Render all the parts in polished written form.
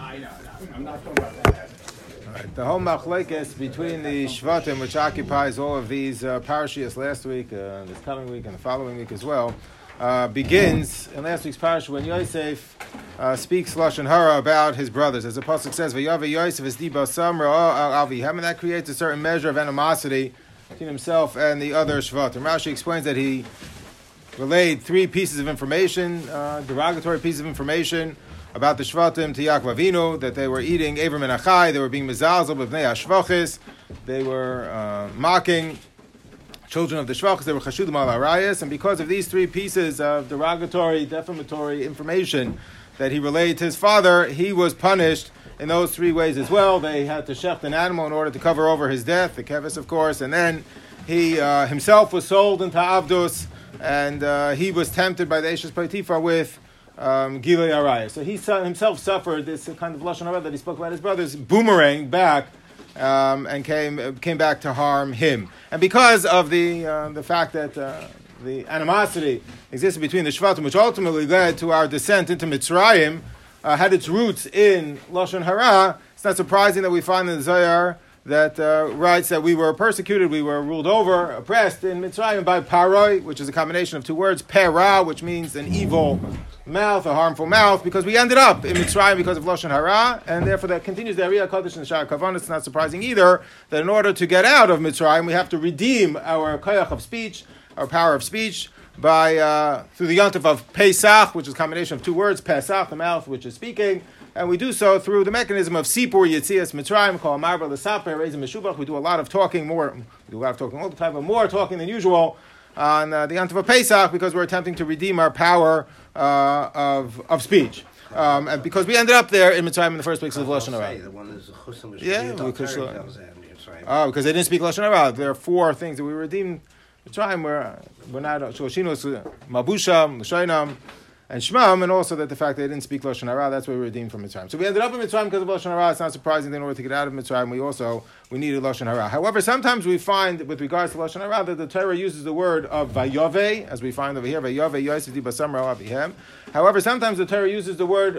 I'm not talking about that. All right, the whole machlekes between the Shvatim, which occupies all of these parashias last week, this coming week, and the following week as well, begins in last week's parasha when Yosef speaks lashon hara about his brothers, as the pasuk says, "Vayave Yosef es dibasam ra'ah al avi." I mean, that creates a certain measure of animosity between himself and the other Shvatim. Rashi explains that he relayed three pieces of information, derogatory pieces of information about the Shvatim to Yaakov Avinu, that they were eating Avram and Achai, they were being mezalzel b'vnei hashvachis, they were mocking children of the Shvachis, they were chashudim al arayis, and because of these three pieces of derogatory, defamatory information that he relayed to his father, he was punished in those three ways as well. They had to shecht an animal in order to cover over his death, the kevis of course, and then he himself was sold into Avdus, and he was tempted by the Eshes Potiphar with Gilui Arayah. So he himself suffered this kind of lashon hara that he spoke about his brothers, boomerang back, and came back to harm him. And because of the fact that the animosity existed between the Shvatim, which ultimately led to our descent into Mitzrayim, had its roots in lashon hara, it's not surprising that we find in the Zohar that writes that we were persecuted, we were ruled over, oppressed in Mitzrayim by Paroi, which is a combination of two words, Pera, which means an evil mouth, a harmful mouth, because we ended up in Mitzrayim because of lashon hara, and therefore that continues the Ariya Kodesh and the Shara Kavanah. It's not surprising either that in order to get out of Mitzrayim, we have to redeem our koyach of speech, our power of speech, by through the yontif of Pesach, which is a combination of two words, Pesach, the mouth, which is speaking, and we do so through the mechanism of Sipur Yitzias Mitzrayim, Kol Marba L'Saper, Reizim Meshubach. We do a lot of talking, all the time, but more talking than usual on the yontif of Pesach because we're attempting to redeem our power of speech. And because we ended up there in Mitzrayim in the first place of lashon hara. Because they didn't speak lashon hara. There are four things that we redeemed. Mitzrayim were not Shoshinos, Mabusham, L'shainam, and Shmam, and also that the fact that they didn't speak lashon hara, that's why we were redeemed from Mitzrayim. So we ended up in Mitzrayim because of lashon hara. It's not surprising that in order to get out of Mitzrayim, we needed lashon hara. However, sometimes we find, with regards to lashon hara, that the Torah uses the word of vayove, as we find over here, vayove Yosef dibasam ra'ah avihem. However, sometimes the Torah uses the word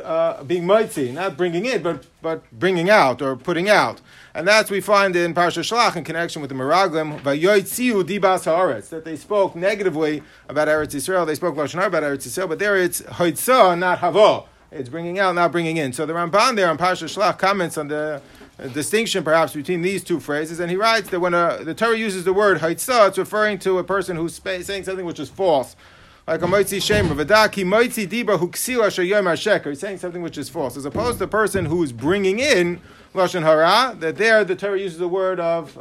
being moitzi, not bringing in, but bringing out or putting out, and that's we find in Parsha Shlach in connection with the Meraglim, vayotziu dibas haaretz, that they spoke negatively about Eretz Yisrael. They spoke lashon hara about Eretz Yisrael, but there it's hoitza, not havo. It's bringing out, not bringing in. So the Ramban there on Parsha Shlach comments on the distinction perhaps between these two phrases, and he writes that when the Torah uses the word hoitza, it's referring to a person who's saying something which is false. Like a moitzi shemer, v'daki moitzi diba huksiu asher yomar sheker. He's saying something which is false. As opposed to the person who is bringing in lashon hara, that there the Torah uses the word of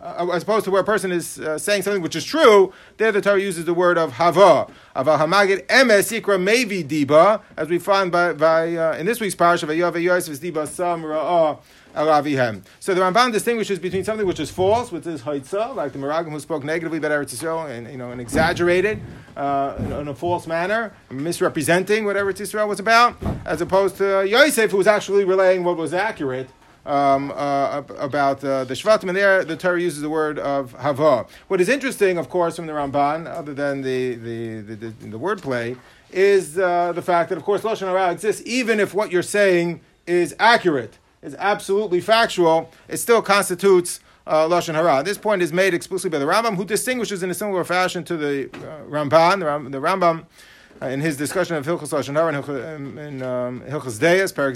as opposed to where a person is saying something which is true, there the Torah uses the word of hava. Aval hamagid emes ikra mevi diba, as we find by in this week's parasha, v'yovei Yosef es diba sam ra'ah al avihem. So the Ramban distinguishes between something which is false, which is hoitza, like the Meraglim who spoke negatively about Eretz Yisrael and and exaggerated in a false manner, misrepresenting what Eretz Yisrael was about, as opposed to Yosef, who was actually relaying what was accurate about the Shvatim, and there the Torah uses the word of hava. What is interesting, of course, from the Ramban, other than the wordplay, is the fact that, of course, lashon hara exists even if what you're saying is accurate, is absolutely factual, it still constitutes lashon hara. This point is made explicitly by the Rambam, who distinguishes in a similar fashion to the Ramban. The Rambam, in his discussion of Hilchos Lashon Hara in Hilchos Deis, Perek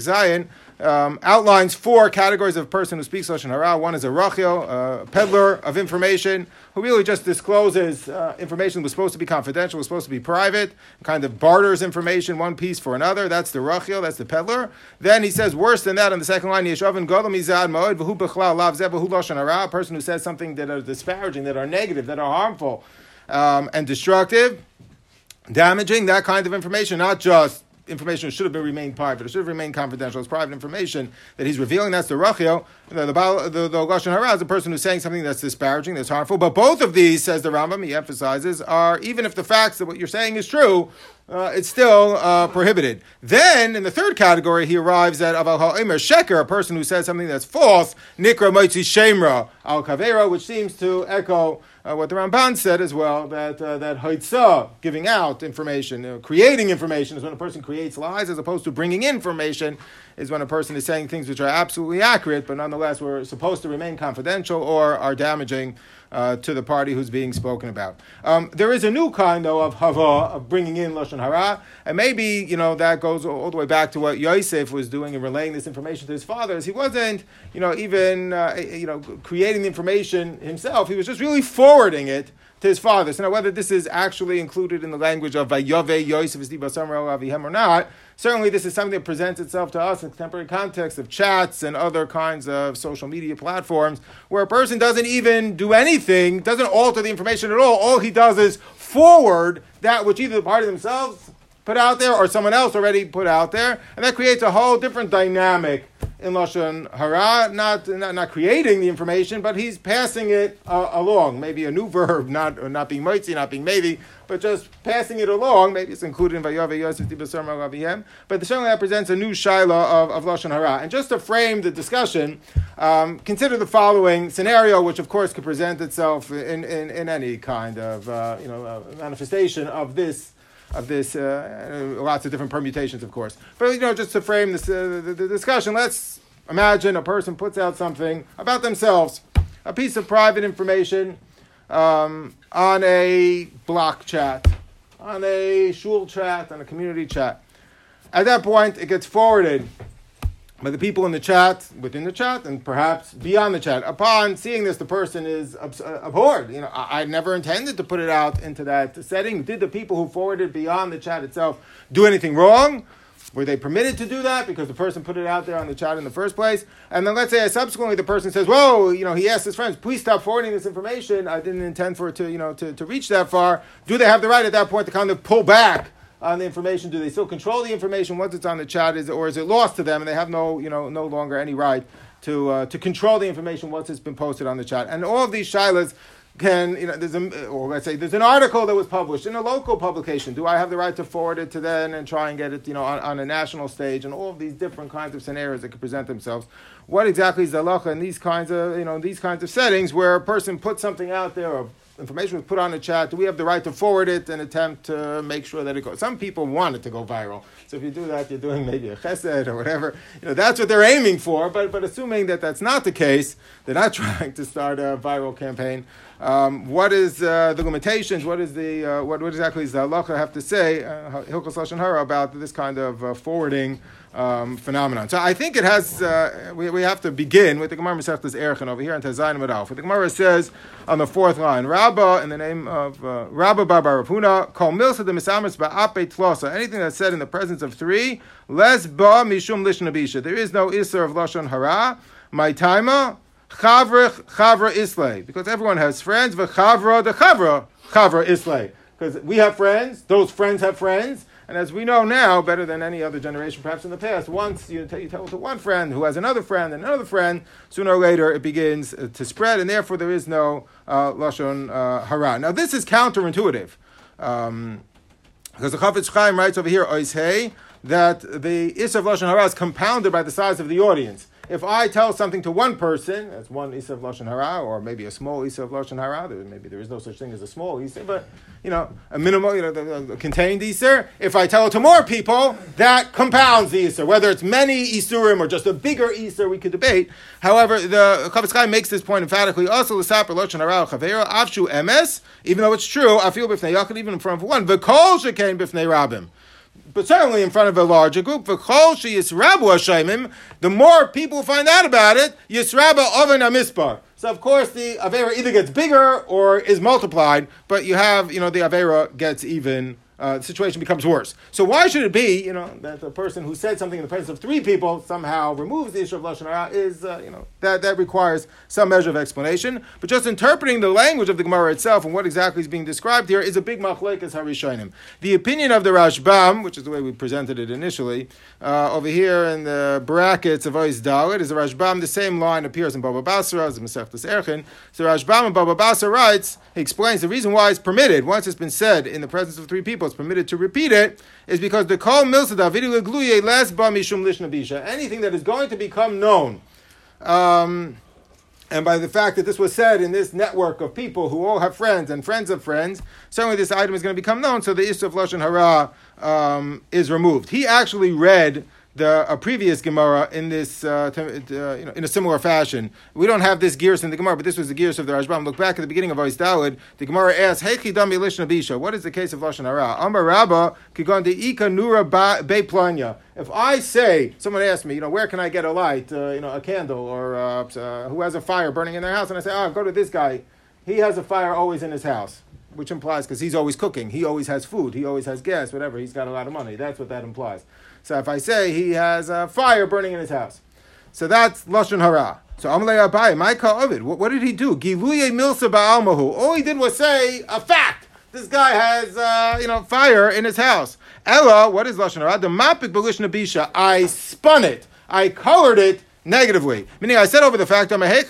Zayin, outlines four categories of a person who speaks lashon hara. One is a rachil, a peddler of information, who really just discloses information that was supposed to be confidential, was supposed to be private, kind of barters information one piece for another. That's the rachil, that's the peddler. Then he says worse than that on the second line, Yeshoven Godel Mizad Moed V'hu Bechla Lav Zeh V'hu Lashon Hara, a person who says something that are disparaging, that are negative, that are harmful and destructive, damaging, that kind of information, not just information that should have remained private, it should have remained confidential. It's private information that he's revealing. That's the rachil. The lashon hara is a person who's saying something that's disparaging, that's harmful. But both of these, says the Rambam, he emphasizes, are, even if the facts of what you're saying is true, it's still prohibited. Then, in the third category, he arrives at aval ha'omer sheker, a person who says something that's false, nikra moitzi shemra al kavera, which seems to echo what the Ramban said as well, that haitzah, giving out information, creating information, is when a person creates lies, as opposed to bringing information is when a person is saying things which are absolutely accurate, but nonetheless were supposed to remain confidential or are damaging to the party who's being spoken about. There is a new kind, though, of hava, of bringing in Lashon Hara, and maybe, that goes all the way back to what Yosef was doing in relaying this information to his fathers. He wasn't, even creating the information himself. He was just really forwarding it to his fathers. Now, whether this is actually included in the language of Vayove Yosef is Dibasamra Avihem or not, certainly this is something that presents itself to us in contemporary context of chats and other kinds of social media platforms where a person doesn't even do anything, doesn't alter the information at all. All he does is forward that which either the party themselves put out there or someone else already put out there, and that creates a whole different dynamic in Lashon Hara, not creating the information, but he's passing it along. Maybe a new verb, not being moitzi, not being maybe, but just passing it along. Maybe it's included in Vayove Yosef Tibasar Malavihem, but certainly that presents a new shaila of Lashon Hara. And just to frame the discussion, consider the following scenario, which of course could present itself in any kind of manifestation of this. Lots of different permutations, of course. But, just to frame this, the discussion, let's imagine a person puts out something about themselves, a piece of private information on a block chat, on a shul chat, on a community chat. At that point, it gets forwarded by the people in the chat, within the chat, and perhaps beyond the chat. Upon seeing this, the person is abhorred. I never intended to put it out into that setting. Did the people who forwarded beyond the chat itself do anything wrong? Were they permitted to do that because the person put it out there on the chat in the first place? And then let's say subsequently the person says, whoa, he asked his friends, please stop forwarding this information. I didn't intend for it to reach that far. Do they have the right at that point to kind of pull back on the information? Do they still control the information once it's on the chat, or is it lost to them and they have no longer any right to control the information once it's been posted on the chat? And all of these shilas can, there's an article that was published in a local publication. Do I have the right to forward it to them and try and get it, on a national stage? And all of these different kinds of scenarios that could present themselves. What exactly is the halacha in these kinds of, settings where a person puts something out there or information was put on the chat? Do we have the right to forward it and attempt to make sure that it goes? Some people want it to go viral. So if you do that, you're doing maybe a chesed or whatever. That's what they're aiming for. But assuming that that's not the case, they're not trying to start a viral campaign. What is the limitations? What is the what exactly is the halacha have to say, Hilchos Lashon Hara, about this kind of forwarding phenomenon? So I think it has. We have to begin with the Gemara Masechtas Erechin over here in Tezayin Amud Aleph. The Gemara says on the fourth line, Rabba, in the name of Rabba bar Bar Rav Huna, Kol Milsa de Misamis ba'ape Tlosa. Anything that's said in the presence of three, Les ba mishum lishon habisha. There is no iser of Lashon Hara. My taima. Chavrach chavra islay, because everyone has friends. V'chavra de chavra chavra islay, because we have friends. Those friends have friends, and as we know now, better than any other generation, perhaps in the past, once you tell to one friend who has another friend and another friend, sooner or later it begins to spread, and therefore there is no lashon hara. Now this is counterintuitive, because the Chafetz Chaim writes over here ois hey that the issur of lashon hara is compounded by the size of the audience. If I tell something to one person, that's one Isa of Lashon Hara, or maybe a small Isa of Lashon Hara, maybe there is no such thing as a small Isa, but, a minimal, a contained Isa. If I tell it to more people, that compounds the Isa. Whether it's many Isurim or just a bigger Isa, we could debate. However, the Chafetz Chaim makes this point emphatically. Also, l'saper Lashon Hara l'chaveiro, afshu emes, even though it's true, afil b'fnei yachid, even in front of one, v'kol shekain b'fnei rabim. But certainly in front of a larger group, the more people find out about it, so of course the Avera either gets bigger or is multiplied, but you have, the Avera gets even, the situation becomes worse. So why should it be, that the person who said something in the presence of three people somehow removes the issue of Lashon Hara is, that requires some measure of explanation. But just interpreting the language of the Gemara itself and what exactly is being described here is a big machlokes harishonim. The opinion of the Rashbam, which is the way we presented it initially, over here in the brackets of Ois Dalet, is the Rashbam. The same line appears in Baba Basra, as Masechtas Erchin. So Rashbam in Baba Basra writes, he explains the reason why it's permitted, once it's been said in the presence of three people, it's permitted to repeat it, is because the kol milsa davidu legluye les ba mishum lishna bisha. Anything that is going to become known And by the fact that this was said in this network of people who all have friends and friends of friends, certainly this item is going to become known, so the issue of Lashon Hara is removed. He actually read a previous Gemara in this, in a similar fashion. We don't have this gears in the Gemara, but this was the gears of the Rashbam. Look back at the beginning of Ois Daled. The Gemara asks, "Hey Chidami Lishna Bisha, what is the case of Lashon Hara?" Amar Rabba Kigon Deika Nura Beplanya. If I say, someone asked me, where can I get a light, a candle, or who has a fire burning in their house, and I say, go to this guy. He has a fire always in his house, which implies because he's always cooking, he always has food, he always has gas, whatever. He's got a lot of money. That's what that implies. So if I say he has a fire burning in his house, so that's Lashon Hara. So Amalei Abai, my Ka'ovid, what did he do? Giluye Milsa Ba'almahu. All he did was say a fact. This guy has, fire in his house. Ella, what is Lashon Hara? The Mapik B'Lishna Bisha. I spun it. I colored it negatively. Meaning I said over the fact, where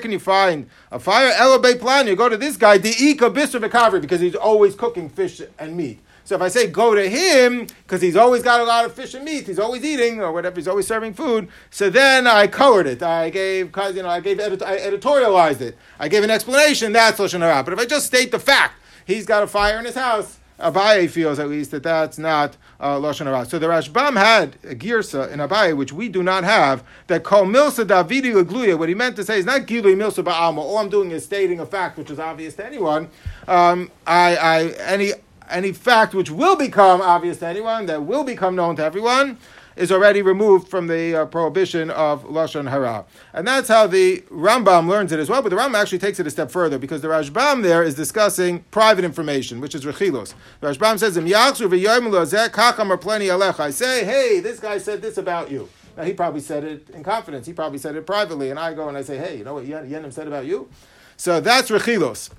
can you find a fire? Ella Beplan, you go to this guy, De'ika Bisra V'Kavri, because he's always cooking fish and meat. So if I say go to him, because he's always got a lot of fish and meat, he's always eating or whatever, he's always serving food. So then I colored it. I editorialized it. I gave an explanation. That's Lashon Hara. But if I just state the fact, he's got a fire in his house, Abaye feels at least that that's not Lashon Hara. So the Rashbam had a girsa in Abaye, which we do not have, that Kol Milsa Davidi L'Gluya, what he meant to say is not Gilui Milsa Ba'alma, all I'm doing is stating a fact which is obvious to anyone. Any fact which will become obvious to anyone, that will become known to everyone, is already removed from the prohibition of Lashon Hara. And that's how the Rambam learns it as well, but the Rambam actually takes it a step further, because the Rashbam there is discussing private information, which is Rechilos. The Rashbam says, I say, hey, this guy said this about you. Now, he probably said it in confidence. He probably said it privately, and I go and I say, hey, you know what Yenim said about you? So that's Rechilos.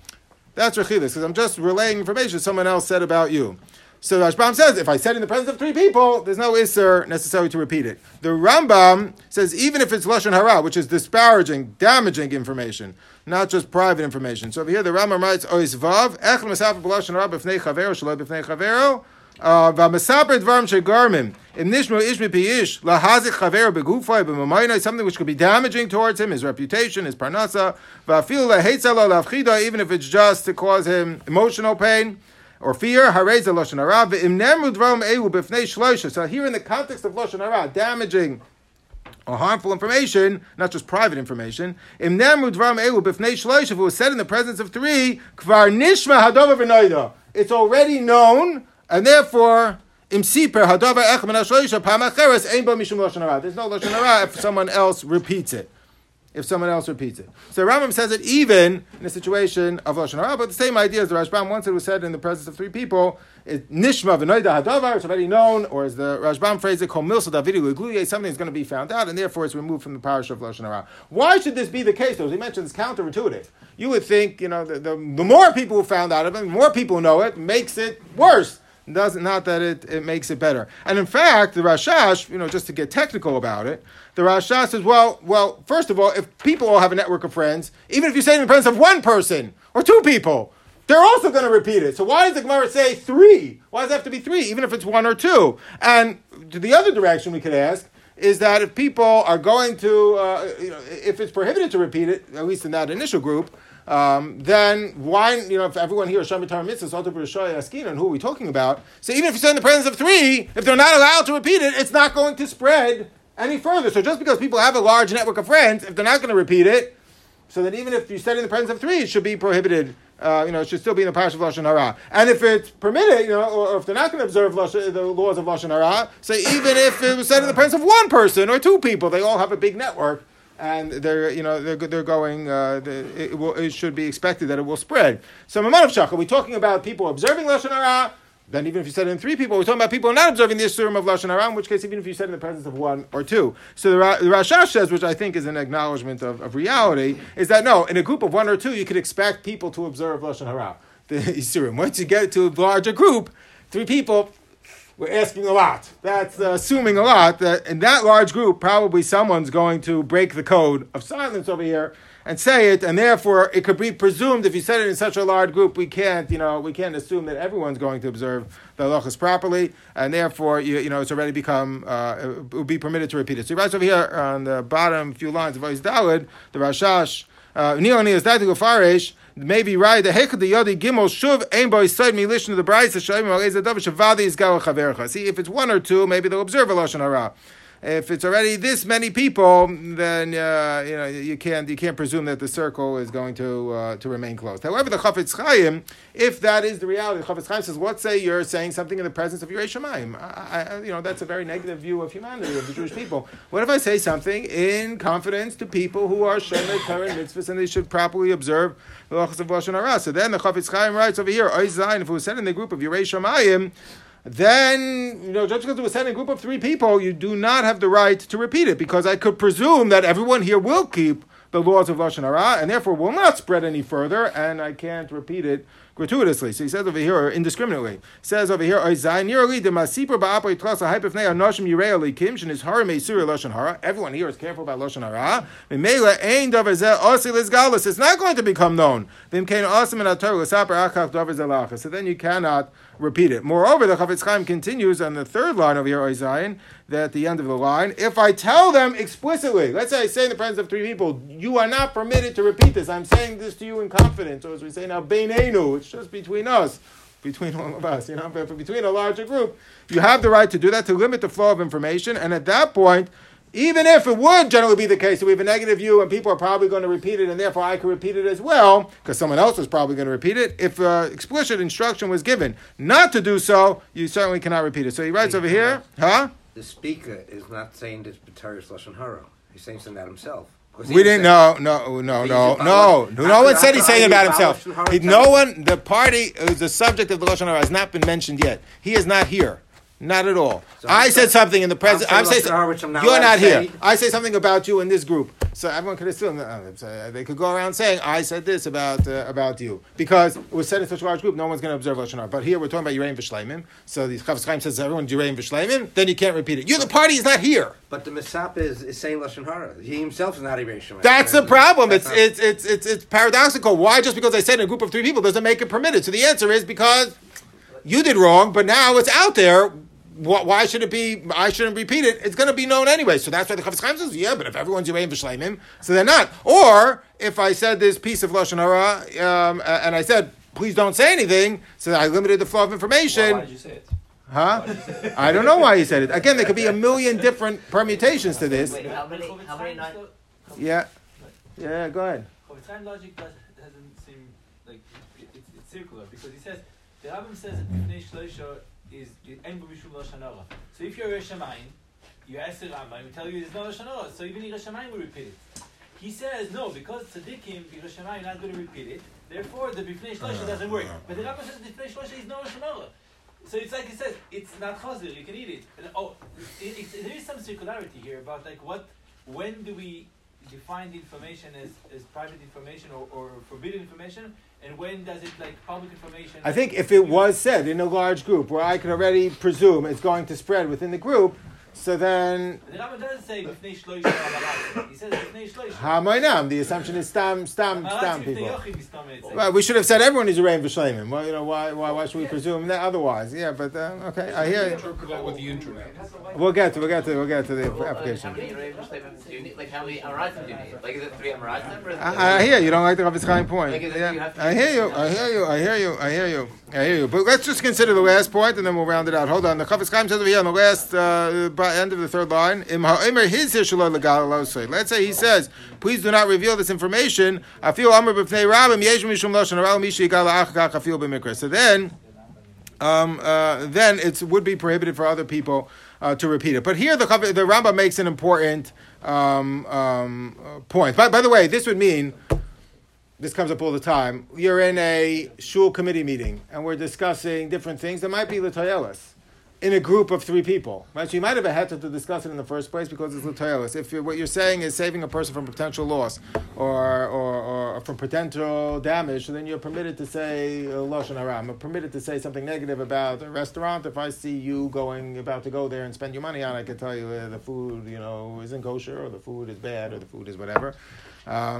That's Rechilis, because I'm just relaying information someone else said about you. So Rashbam says, if I said in the presence of three people, there's no Isser necessary to repeat it. The Rambam says, even if it's Lashon Hara, which is disparaging, damaging information, not just private information. So over here, the Rambam writes, Ois Vav, Ech l'mesafer b'Lashon Hara b'fnei Chavero, shaloi b'fnei Chavero, v'mesaper dvarim shegarmim, im nishmo ish mipiyish, lahazik Chavero b'gufay b'mamayinai, something which could be damaging towards him, his reputation, his parnasa, v'afil l'heitza lo l'afchida, even if it's just to cause him emotional pain or fear, hareza Lashon Hara, v'imnemru dvarim ehu b'fnei shloisha. So here in the context of Lashon Hara, damaging or harmful information, not just private information, imnemru dvarim ehu b'fnei shloisha, if it was said in the presence of three, kvar nishma hadova v'noida, it's already known. And therefore, there's no Lashon Hara if someone else repeats it. So Rambam says it even in a situation of Lashon Hara, but the same idea as the Rashbam. Once it was said in the presence of three people, it's nishma v'noida hadavar, it's already known, or as the Rashbam phrase it, kol milsa davidu l'gluye, something is going to be found out, and therefore it's removed from the parish of Lashon Hara. Why should this be the case, though? As he mentioned, it's counterintuitive. You would think, the more people who found out of it, the more people know it, makes it worse. Not that it makes it better. And in fact, the Rashash, just to get technical about it, the Rashash says, well, first of all, if people all have a network of friends, even if you say in the presence of one person or two people, they're also going to repeat it. So why does the Gemara say three? Why does it have to be three, even if it's one or two? And to the other direction we could ask is that if people are going to, if it's prohibited to repeat it, at least in that initial group, then why, if everyone here is Shem B'Torah Mitzvahs, Alter B'Rishayah Askin, and who are we talking about? So even if you say in the presence of three, if they're not allowed to repeat it, it's not going to spread any further. So just because people have a large network of friends, if they're not going to repeat it, so that even if you said in the presence of three, it should be prohibited. It should still be in the parish of Lashon Hara. And if it's permitted, or if they're not going to observe the laws of Lashon Hara, so even if it was said in the presence of one person or two people, they all have a big network, and they're going. It should be expected that it will spread. So, Mamanav Shach, are we talking about people observing Lashon Hara? Then, even if you said it in three people, we're talking about people not observing the Issurim of Lashon Hara. In which case, even if you said it in the presence of one or two. So, the Rashash says, which I think is an acknowledgement of reality, is that no, in a group of one or two, you could expect people to observe Lashon Hara, the Issurim. Once you get to a larger group, three people. we're asking a lot. That's assuming a lot that in that large group, probably someone's going to break the code of silence over here and say it, and therefore it could be presumed if you said it in such a large group, we can't assume that everyone's going to observe the halachas properly, and therefore it's already become it will be permitted to repeat it. So he writes over here on the bottom few lines of Ois Daled, the Rashash. Maybe right the heck of the yodi gimel shuv aim boy side me listen to the brayso shavim. See, if it's one or two, maybe they'll observe a lashon hara. If it's already this many people, then you can't presume that the circle is going to remain closed. However, the Chafetz Chaim, if that is the reality, the Chafetz Chaim says, "What say you're saying something in the presence of Yerei Shamayim? That's a very negative view of humanity, of the Jewish people. What if I say something in confidence to people who are shomer Torah and mitzvahs and they should properly observe the halachos of lashon hara?" So then the Chafetz Chaim writes over here, "Ois zayin." If it was said in the group of Yerei Shamayim, then, just because it was said in a group of three people, you do not have the right to repeat it, because I could presume that everyone here will keep the laws of Lashon Hara, and therefore will not spread any further, and I can't repeat it gratuitously. So he says over here, or indiscriminately, he says over here, everyone here is careful about Lashon Hara. It's not going to become known. So then you cannot repeat it. Moreover, the Chafetz Chaim continues on the third line over here, Ois Zayin, at the end of the line, if I tell them explicitly, let's say I say in the presence of three people, you are not permitted to repeat this. I'm saying this to you in confidence, or as we say now, Beinenu, it's just between us, between all of us, but between a larger group. You have the right to do that, to limit the flow of information, and at that point, even if it would generally be the case that we have a negative view and people are probably going to repeat it and therefore I could repeat it as well because someone else is probably going to repeat it, if explicit instruction was given not to do so, you certainly cannot repeat it. So he writes over here, the speaker is not saying this B'Torah's Lashon Hara. He's saying something about himself. We didn't know. No one said he's saying it about himself. The party, the subject of the Lashon Hara has not been mentioned yet. He is not here. Not at all. So I said something in the presence. I'm saying you're not here. I say something about you in this group, so everyone could assume they could go around saying I said this about you because it was said in such a large group. No one's going to observe Lashon Hara. But here we're talking about Yireim V'Shleimim. So the Chafetz Chaim says everyone's Yireim V'Shleimim. Then you can't repeat it. The party is not here. But the Misap is saying Lashon Hara. He himself is not Yireim V'Shleimim. That's the problem. It's paradoxical. Why just because I said in a group of three people doesn't make it permitted? So the answer is because you did wrong, but now it's out there. Why should it be? I shouldn't repeat it. It's going to be known anyway. So that's why the Chafetz Chaim says, yeah, but if everyone's Yireim V'Shleimim, so they're not. Or if I said this piece of Lashon Hara and I said, please don't say anything, so that I limited the flow of information. Why did you say it? I don't know why he said it. Again, there could be a million different permutations to this. Wait, how many nine? Yeah, go ahead. Chafetz Chaim logic doesn't seem like it's circular because he says, the Rambam says that B'nei Shloisha is Ein Bo Mishum Lashon Hara. So if you're a Reish Shamayim, you ask the Rambam, we tell you there's no Lashon Hara, so even the Reish Shamayim will repeat it. He says, no, because Tzadikim, the Reish Shamayim are not going to repeat it, therefore the B'nei Shloisha doesn't work. But the Rambam says the B'nei Shloisha is no Lashon Hara. So it's like he says, it's not Chazir, you can eat it. And, there is some circularity here about like when do we define the information as private information or forbidden information? And when does it public information? I think if it was said in a large group where I can already presume it's going to spread within the group, so then. The Rambam doesn't say B'nei Shloisha. He says B'nei Shloisha. Hamoinam. The assumption is stam people. Well, we should have said everyone is Yireim V'Shleimim. Well, why should we presume that otherwise? Yeah, but okay, I hear it. With the internet. We'll get to the application. How many Yireim V'Shleimim do you need? How many Arazim do you need? Is it 3 Arazim? I hear you. Don't like the Chafetz Chaim point. I hear you. But let's just consider the last point, and then we'll round it out. Hold on. The Chafetz Chaim says over here on the last. End of the third line. Let's say he says, "Please do not reveal this information." So then it would be prohibited for other people to repeat it. But here the Rambam makes an important point. By the way, this would mean. This comes up all the time. You're in a shul committee meeting and we're discussing different things. There might be l'toyeles. in a group of three people, right? So you might have had to discuss it in the first place because it's literalist. If what you're saying is saving a person from potential loss or from potential damage, then you're permitted to say lashon hara. I'm permitted to say something negative about a restaurant. If I see you about to go there and spend your money on, I could tell you the food, isn't kosher, or the food is bad, or the food is whatever,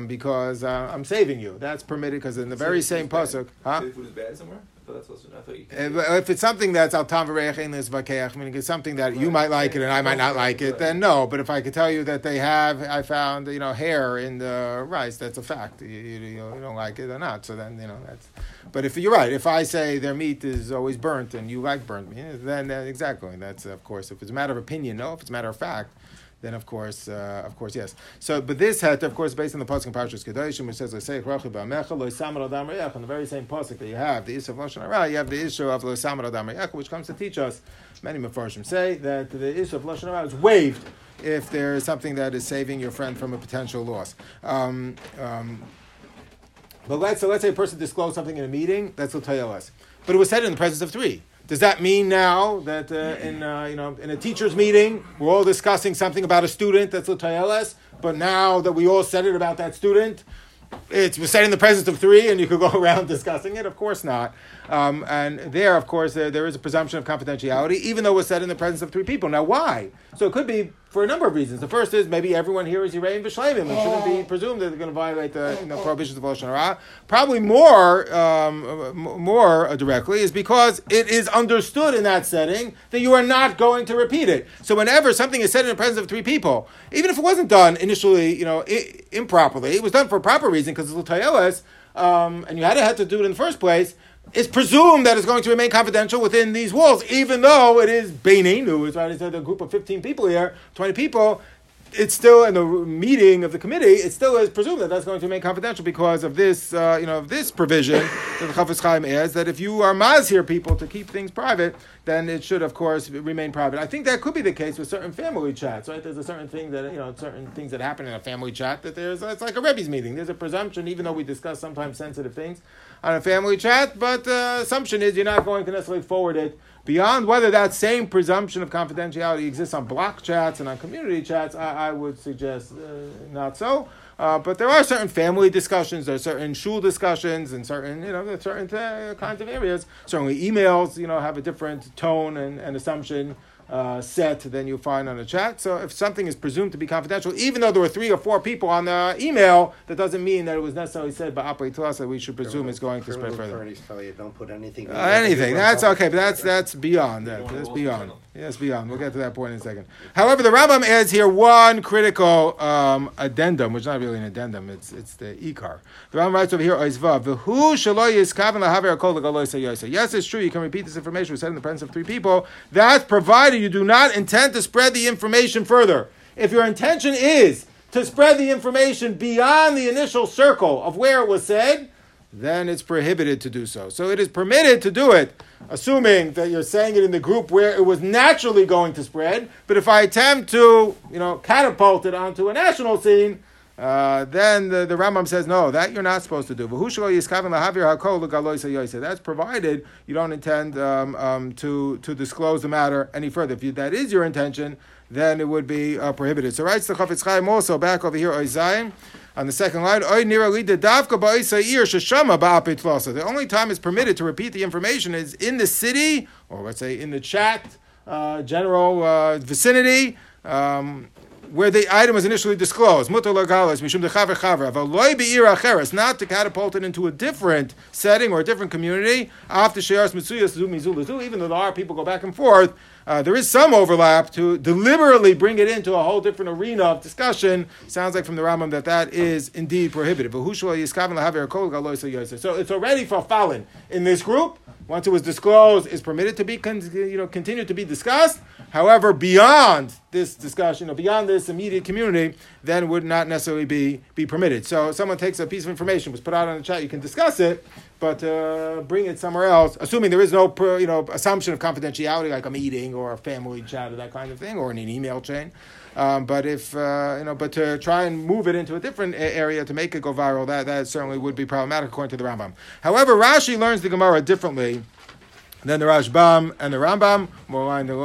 because I'm saving you. That's permitted because in the very same pasuk, huh? The food is bad somewhere. If it's something that's al tam v'reich ein lis vakeach, meaning it's something that you might like it and I might not like it, then no. But if I could tell you that I found hair in the rice, that's a fact. You don't like it or not. So then that's. But if you're right, if I say their meat is always burnt and you like burnt meat, then exactly. That's of course. If it's a matter of opinion, no. If it's a matter of fact. Then of course, yes. So, but this had, of course, based on the pasuk in Parshas Kedoshim, which says, "Loseich rachil ba'amecha, lo yisamar adam re'ech." On the very same pasuk that you have the issue of lashon hara, you have the issue of lo yisamar adam re'ech, which comes to teach us. Many mefarshim say that the issue of lashon hara is waived if there is something that is saving your friend from a potential loss. But let's say a person disclosed something in a meeting that's l'toyelus, but it was said in the presence of three. Does that mean now that in a teachers' meeting we're all discussing something about a student that's l'toyelus, but now that we all said it about that student, it was said in the presence of three, and you could go around discussing it? Of course not. And there, of course, there is a presumption of confidentiality, even though it was said in the presence of three people. Now, why? So it could be for a number of reasons. The first is maybe everyone here is Yirei V'Shleimim. It shouldn't be presumed that they're going to violate the prohibitions of Lashon Hara. Probably more directly is because it is understood in that setting that you are not going to repeat it. So whenever something is said in the presence of three people, even if it wasn't done initially, improperly, it was done for a proper reason because it's l'toyelus, and you had to do it in the first place. It's presumed that it's going to remain confidential within these walls, even though it is Beinenu, it's right, it's a group of 15 people here, 20 people, it's still in the meeting of the committee, it still is presumed that that's going to remain confidential because of this, this provision that the Chafetz Chaim adds, that if you are mazhir people to keep things private, then it should, of course, remain private. I think that could be the case with certain family chats, right? There's a certain thing that, certain things that happen in a family chat that it's like a Rebbe's meeting. There's a presumption, even though we discuss sometimes sensitive things on a family chat, but the assumption is you're not going to necessarily forward it beyond. Whether that same presumption of confidentiality exists on block chats and on community chats, I would suggest not so. But there are certain family discussions, there are certain shul discussions, and certain kinds of areas. Certainly, emails have a different tone and assumption set than you find on a chat. So, if something is presumed to be confidential, even though there were three or four people on the email, that doesn't mean that it was necessarily said by Apei Tlas that we should presume it's going to spread further. Don't put anything. Anything. That's okay, but that's beyond that. That's beyond. Yes, beyond. We'll get to that point in a second. However, the Rambam adds here one critical addendum, which is not really an addendum. It's the ikar. The Rambam writes over here, Oizvav, v'hu shelo yiskaven lahaver kol l'galoy sayoseh. Yes, it's true. You can repeat this information we said in the presence of three people. That's provided you do not intend to spread the information further. If your intention is to spread the information beyond the initial circle of where it was said, then it's prohibited to do so. So it is permitted to do it, assuming that you're saying it in the group where it was naturally going to spread. But if I attempt to, catapult it onto a national scene, then the Rambam says, no, that you're not supposed to do. That's provided you don't intend to disclose the matter any further. If that is your intention, then it would be prohibited. So writes the Chafetz Chaim also back over here, Oizayim, on the second line. The only time it's permitted to repeat the information is in the city, or let's say in the chat, general vicinity, where the item was initially disclosed, not to catapult it into a different setting or a different community, even though there are people go back and forth, there is some overlap. To deliberately bring it into a whole different arena of discussion, sounds like from the Rambam that is indeed prohibited. So it's already for fallen in this group. Once it was disclosed, it's permitted to be continue to be discussed. However, beyond this discussion or beyond this immediate community, then would not necessarily be permitted. So someone takes a piece of information, was put out on the chat, you can discuss it, but bring it somewhere else, assuming there is no assumption of confidentiality, like a meeting or a family chat or that kind of thing, or in an email chain. But if but to try and move it into a different area to make it go viral, that certainly would be problematic according to the Rambam. However, Rashi learns the Gemara differently And then the Rashbam and the Rambam, more along the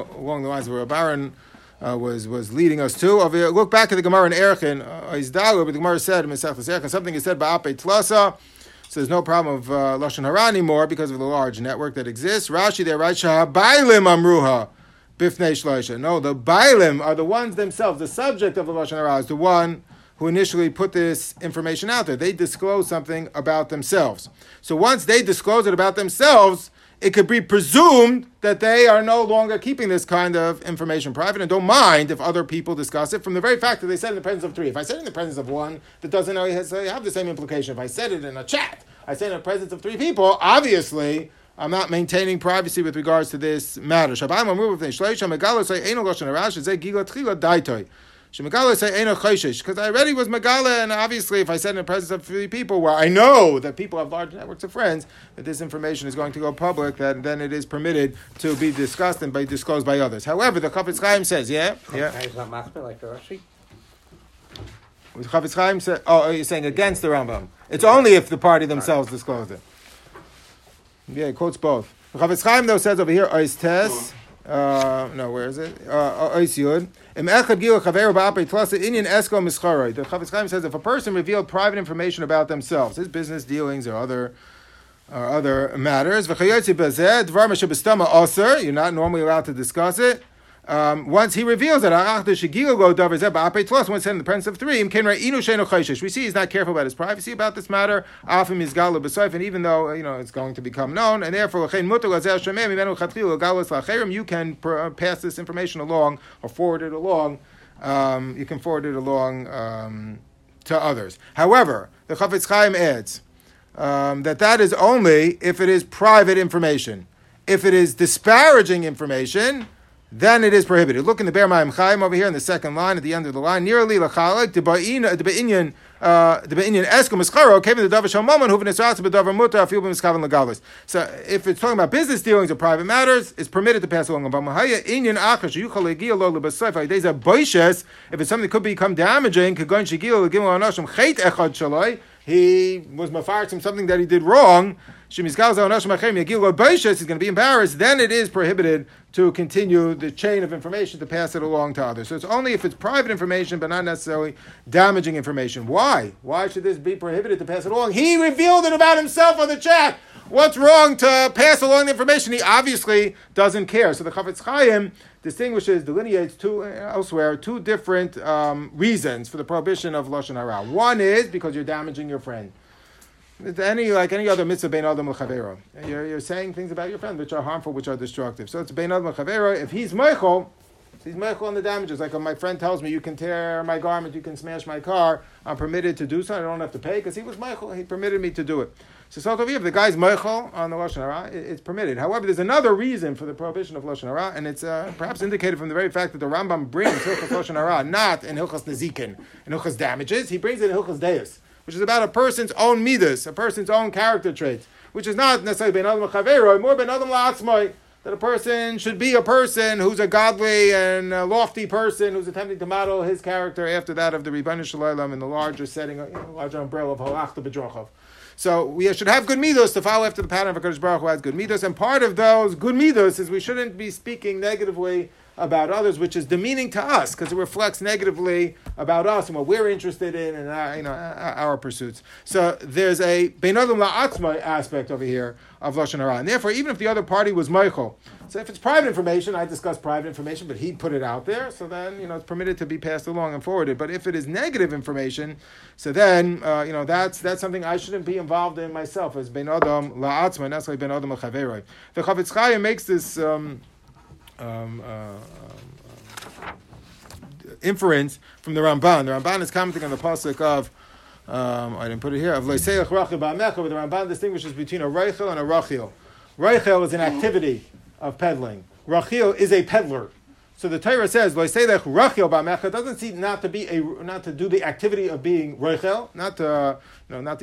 lines of where Baron was leading us to. Over here, look back at the Gemara in Erchin, Izdalu, but the Gemara said, something is said by Ape Tlasa. So there's no problem of Lashon Hara anymore because of the large network that exists. Rashi there writes, Bailim Amruha, Bifnei Shloisha. No, the Bailim are the ones themselves. The subject of the Lashon Hara is the one who initially put this information out there. They disclose something about themselves. So once they disclose it about themselves, it could be presumed that they are no longer keeping this kind of information private and don't mind if other people discuss it from the very fact that they said in the presence of three. If I said it in the presence of one, that doesn't have the same implication. If I said it in a chat, I said in the presence of three people, obviously I'm not maintaining privacy with regards to this matter. Because I already was Megala, and obviously if I said in the presence of three people, where I know that people have large networks of friends, that this information is going to go public, that then it is permitted to be discussed and be disclosed by others. However, the Chafetz Chaim says, the Chafetz Chaim said, you're saying against the Rambam. It's only if the party themselves disclose it. Yeah, he quotes both. The Chafetz Chaim, though, says over here, Ois Tes, where is it? Ois Yud. The Chafetz Chaim says if a person revealed private information about themselves, his business dealings or other matters, you're not normally allowed to discuss it. Once he reveals it, once said in the presence of three, we see he's not careful about his privacy about this matter, and even though it's going to become known, and therefore you can pass this information along or forward it along. You can forward it along to others. However, the Chafetz Chaim adds that is only if it is private information. If it is disparaging information, then it is prohibited. Look in the Be'er Ma'im Chaim over here in the second line, at the end of the line. Nearly lachalek deba'inyan eskum escharo came to the davar shalmomon huv nesratz bedavar mutar afilu b'miskaven legalos. So if it's talking about business dealings or private matters, it's permitted to pass along. If it's something that could become damaging, he was mafarsim from something that he did wrong, he's going to be embarrassed, then it is prohibited to continue the chain of information, to pass it along to others. So it's only if it's private information, but not necessarily damaging information. Why? Why should this be prohibited to pass it along? He revealed it about himself on the chat. What's wrong to pass along the information? He obviously doesn't care. So the Chafetz Chaim delineates two different reasons for the prohibition of Lashon Hara. One is because you're damaging your friend. Any other mitzvah, bein adam l'chavero. You're saying things about your friend which are harmful, which are destructive. So it's bein adam l'chavero. If he's meichel on the damages. Like my friend tells me, you can tear my garment, you can smash my car. I'm permitted to do so. I don't have to pay because he was meichel. He permitted me to do it. So if the guy's meichel on the Lashon Hara, it's permitted. However, there's another reason for the prohibition of Lashon Hara, and it's perhaps indicated from the very fact that the Rambam brings Hilchas Lashon Hara not in Hilchas Nezikin, in Hilchas Damages. He brings it in Hilchas Deis, which is about a person's own midas, a person's own character traits, which is not necessarily ben adam l'chaveiro, more ben adam la'atzmai, that a person should be a person who's a godly and a lofty person who's attempting to model his character after that of the Ribbono Shel Olam in the larger setting, larger umbrella of halachta b'drochav. So we should have good midos to follow after the pattern of HaKadosh Baruch Hu has good midos, and part of those good midos is we shouldn't be speaking negatively about others, which is demeaning to us because it reflects negatively about us and what we're interested in and our pursuits. So there's a bein adam la'atzma aspect over here of Lashon Hara. And therefore, even if the other party was meichel, so if it's private information, I discuss private information, but he put it out there, so then, it's permitted to be passed along and forwarded. But if it is negative information, so then, that's something I shouldn't be involved in myself as bein adam la'atzma, and that's like bein adam l'chaveiro. The Chafetz Chaim makes this inference from the Ramban. The Ramban is commenting on the pasuk of, I didn't put it here, of Loiseach Rachel Ba'amecha, where the Ramban distinguishes between a Reichel and a Rachil. Reichel is an activity of peddling. Rachil is a peddler. So the Torah says Loiseach Rachel Ba'amecha doesn't seem not to do the activity of being Reichel, not the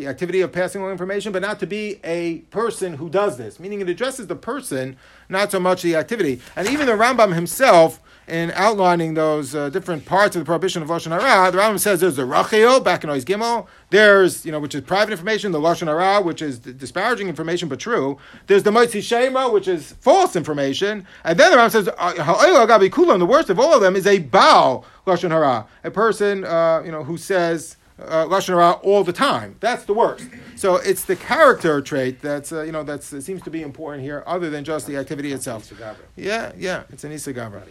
activity of passing on information, but not to be a person who does this. Meaning it addresses the person, not so much the activity. And even the Rambam himself in outlining those different parts of the prohibition of Lashon Hara, the Rambam says there's the Rachil, back in Ois Gimel, there's, which is private information, the Lashon Hara, which is disparaging information but true, there's the Motzi Shema, which is false information, and then the Rambam says, Ha'olah Gabi Kulam, the worst of all of them is a Baal Lashon Hara, a person, who says Lashon Hara all the time. That's the worst. So it's the character trait that's that seems to be important here, other than just the activity itself. Yeah, it's an Issa Gavra.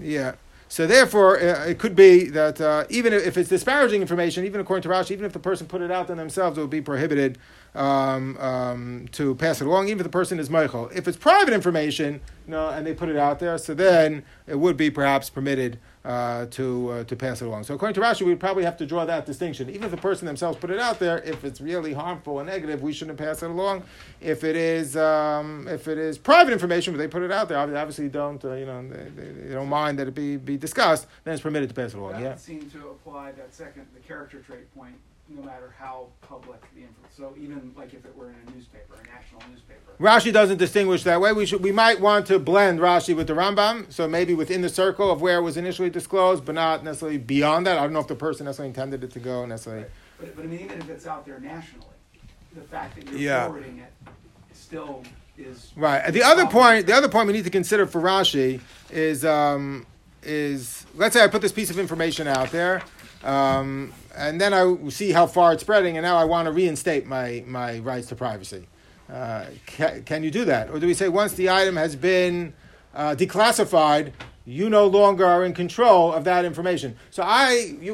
Yeah. So therefore, it could be that even if it's disparaging information, even according to Rashi, even if the person put it out on themselves, it would be prohibited to pass it along, even if the person is Michael. If it's private information, and they put it out there, so then it would be perhaps permitted to pass it along. So according to Rashi, we'd probably have to draw that distinction. Even if the person themselves put it out there, if it's really harmful and negative, we shouldn't pass it along. If it is private information, but they put it out there, obviously don't they don't mind that it be discussed, then it's permitted to pass it along. That would seem to apply that second, the character trait point, no matter how public the influence. So even like if it were in a newspaper, a national newspaper. Rashi doesn't distinguish that way. We might want to blend Rashi with the Rambam, so maybe within the circle of where it was initially disclosed, but not necessarily beyond that. I don't know if the person necessarily intended it to go necessarily. Right. But I mean, even if it's out there nationally, the fact that you're forwarding it still is... Right. The other point we need to consider for Rashi is let's say I put this piece of information out there, and then I see how far it's spreading, and now I want to reinstate my rights to privacy. Can you do that? Or do we say once the item has been declassified, you no longer are in control of that information? So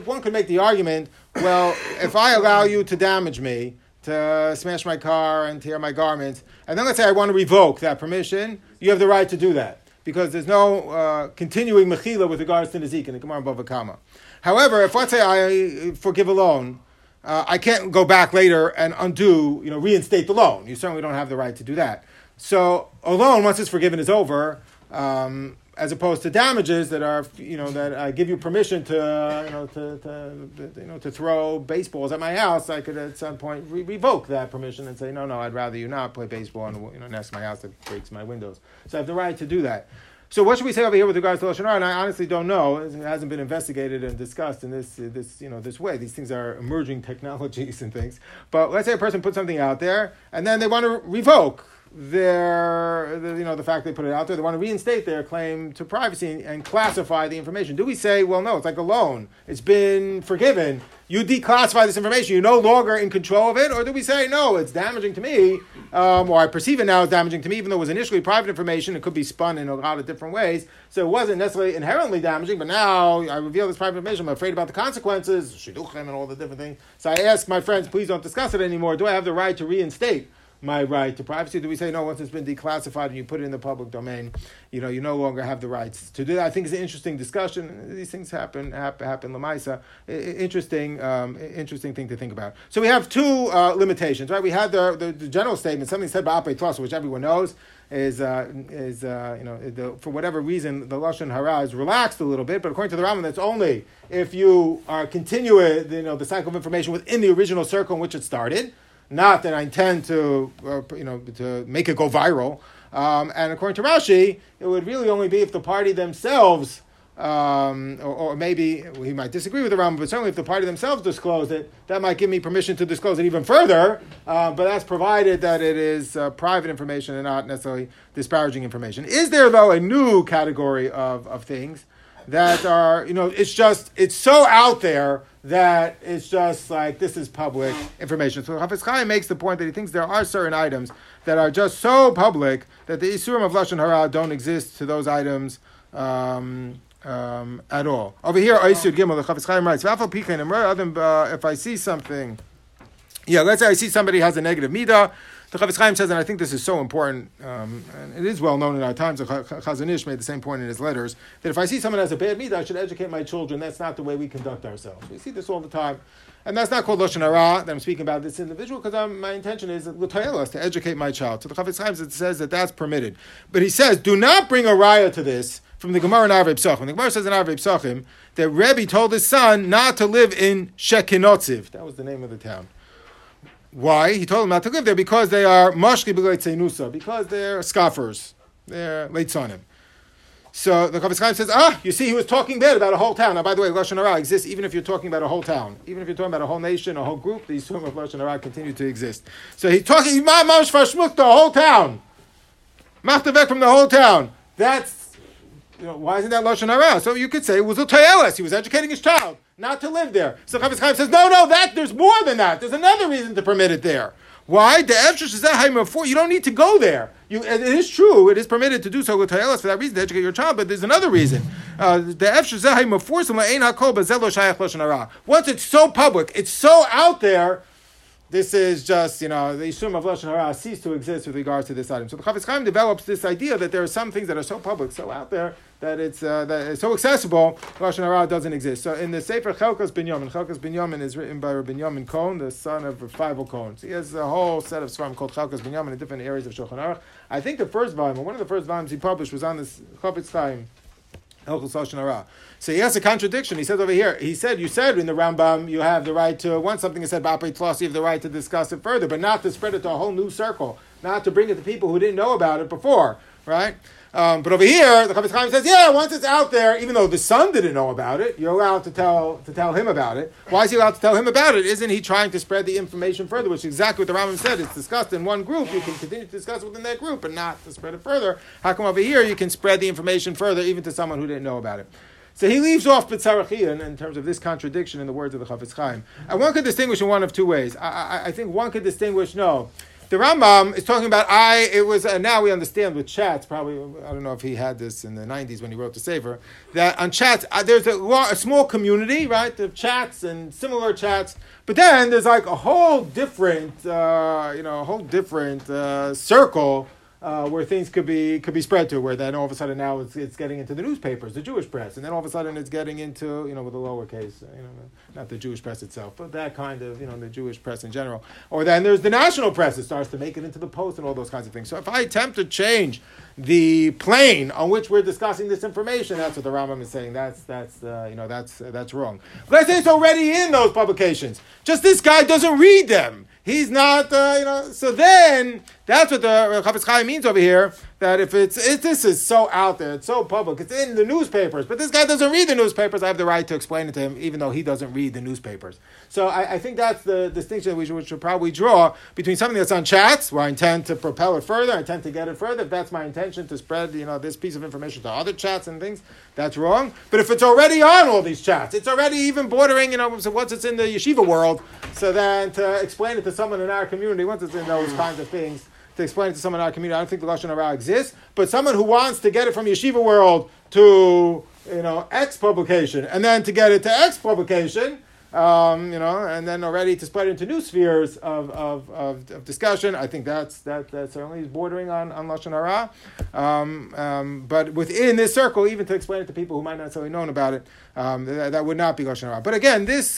one could make the argument, well, if I allow you to damage me, to smash my car and tear my garments, and then let's say I want to revoke that permission, you have the right to do that, because there's no continuing mechila with regards to Nezikin in the Gemara Bava Kama. However, if let's say I forgive a loan, I can't go back later and undo, reinstate the loan. You certainly don't have the right to do that. So a loan, once it's forgiven, is over, as opposed to damages that are, that I give you permission to throw baseballs at my house. I could at some point revoke that permission and say, no, I'd rather you not play baseball and next to my house that breaks my windows. So I have the right to do that. So what should we say over here with regards to Lashon Hara? And I honestly don't know. It hasn't been investigated and discussed in this way. These things are emerging technologies and things. But let's say a person puts something out there, and then they want to revoke the fact they put it out there. They want to reinstate their claim to privacy and classify the information. Do we say, well, no, it's like a loan. It's been forgiven. You declassify this information. You're no longer in control of it. Or do we say, no, it's damaging to me, or I perceive it now as damaging to me, even though it was initially private information. It could be spun in a lot of different ways. So it wasn't necessarily inherently damaging, but now I reveal this private information. I'm afraid about the consequences, shidduchim and all the different things. So I ask my friends, please don't discuss it anymore. Do I have the right to reinstate my right to privacy? Do we say, no, once it's been declassified and you put it in the public domain, you no longer have the rights to do that? I think it's an interesting discussion. These things happen Lamaisa. Interesting thing to think about. So we have two limitations, right? We had the general statement, something said by Apei Tlasa, which everyone knows, is for whatever reason, the Lashon Hara is relaxed a little bit, but according to the Rambam, that's only if you are continuing, the cycle of information within the original circle in which it started. Not that I intend to, to make it go viral. And according to Rashi, it would really only be if the party themselves, or maybe he might disagree with the Rambam, but certainly if the party themselves disclosed it, that might give me permission to disclose it even further. But that's provided that it is private information and not necessarily disparaging information. Is there, though, a new category of things that are, it's so out there that it's just like, this is public information. So Hafiz Chaim makes the point that he thinks there are certain items that are just so public that the Isurim of Lashon Hara don't exist to those items at all. Over here, Isur Gimel, the Hafiz Chaim writes, if I see something, let's say I see somebody has a negative midah. The Chavetz Chaim says, and I think this is so important, and it is well known in our times, Chazon Ish made the same point in his letters, that if I see someone has a bad midah, I should educate my children. That's not the way we conduct ourselves. We see this all the time. And that's not called Lashon Hara, that I'm speaking about this individual, because my intention is to educate my child. So the Chavetz Chaim says that that's permitted. But he says, do not bring a raya to this from the Gemara in Arvei Pesachim. The Gemara says in Arvei Pesachim that Rebbe told his son not to live in Shekinotziv. That was the name of the town. Why? He told them not to live there because they are mashki b'leitzei nusa, because they're scoffers, they're leitzonim. So the Chavetz Chaim says, you see, he was talking bad about a whole town. Now, by the way, Lashon Hara exists even if you're talking about a whole town. Even if you're talking about a whole nation, a whole group, the Yisurim of Lashon Hara continue to exist. So he's talking, Mamash Fashmuk, the whole town. Machtavek from the whole town. That's, why isn't that Lashon Hara? So you could say it was a Toyeles. He was educating his child not to live there. So Chavetz Chaim says, no, there's more than that. There's another reason to permit it there. Why? The Efshesh is that before. You don't need to go there. It is true. It is permitted to do so with Toyeles for that reason, to educate your child. But there's another reason. Once it's so public, it's so out there, this is just, the Yisurim of Lashon Hara ceased to exist with regards to this item. So the Chavetz Chaim develops this idea that there are some things that are so public, so out there, that it's so accessible, Lashon Hara doesn't exist. So in the Sefer Chelkas Binyamin is written by Rabbi Binyamin Cohen, the son of Feivel Cohen. So he has a whole set of svarim called Chelkas Binyamin in different areas of Shulchan Aruch. I think the first volume, or one of the first volumes he published, was on this Chavetz Chaim, Hilchos Lashon Hara. So he has a contradiction. He says over here, you said in the Rambam, you have the right to, once something is said, B'apei Tlos, you have the right to discuss it further, but not to spread it to a whole new circle, not to bring it to people who didn't know about it before, right? But over here, the Chavetz Chaim says, once it's out there, even though the son didn't know about it, you're allowed to tell him about it. Why is he allowed to tell him about it? Isn't he trying to spread the information further, which is exactly what the Rambam said. It's discussed in one group. You can continue to discuss within that group, but not to spread it further. How come over here you can spread the information further, even to someone who didn't know about it? So he leaves off B'tzarachian in terms of this contradiction in the words of the Chavetz Chaim. And one could distinguish in one of two ways. I think one could distinguish, the Rambam is talking about now we understand with Schatz, probably, I don't know if he had this in the 90s when he wrote the Sefer, that on Schatz, there's a small community, right, of Schatz and similar Schatz, but then there's like a whole different, circle where things could be spread to, where then all of a sudden now it's getting into the newspapers, the Jewish press, and then all of a sudden it's getting into, with a lowercase, not the Jewish press itself, but that kind of, the Jewish press in general. Or then there's the national press that starts to make it into the Post and all those kinds of things. So if I attempt to change the plane on which we're discussing this information, that's what the Rambam is saying. That's wrong. Let's say it's already in those publications. Just this guy doesn't read them. He's not, So then, that's what the Chavetz Chaim means over here. That if this is so out there, it's so public, it's in the newspapers. But this guy doesn't read the newspapers. I have the right to explain it to him, even though he doesn't read the newspapers. So I think that's the distinction we should probably draw between something that's on Schatz, where I intend to propel it further, I intend to get it further. If that's my intention to spread, this piece of information to other Schatz and things, that's wrong. But if it's already on all these Schatz, it's already even bordering, so once it's in the yeshiva world, so then to explain it to someone in our community, once it's in those kinds of things, to explain it to someone in our community, I don't think the Lashon Hara exists, but someone who wants to get it from yeshiva world to, X publication, and then to get it to X publication, and then already to spread it into new spheres of discussion, I think that certainly is bordering on Lashon Hara. But within this circle, even to explain it to people who might not necessarily know about it, that would not be Lashon Hara. But again, this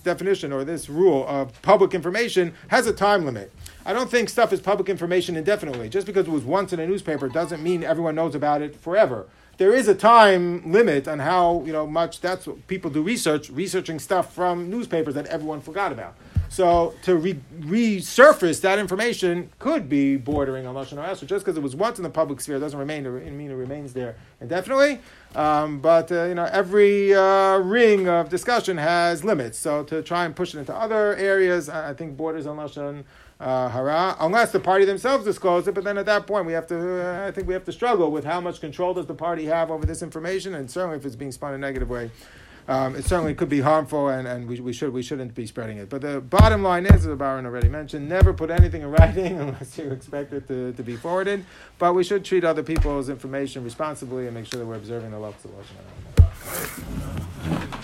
definition or this rule of public information has a time limit. I don't think stuff is public information indefinitely. Just because it was once in a newspaper doesn't mean everyone knows about it forever. There is a time limit on how much that's what people do researching stuff from newspapers that everyone forgot about. So to resurface that information could be bordering on Lashon Hara. So just because it was once in the public sphere doesn't mean it remains there indefinitely. But every ring of discussion has limits. So to try and push it into other areas, I think borders on Lashon Hara, unless the party themselves disclose it, but then at that point we have to struggle with how much control does the party have over this information, and certainly if it's being spun in a negative way, it certainly could be harmful, and we shouldn't be spreading it. But the bottom line is, as the Baron already mentioned, never put anything in writing unless you expect it to be forwarded, but we should treat other people's information responsibly and make sure that we're observing the laws of Lashon Hara.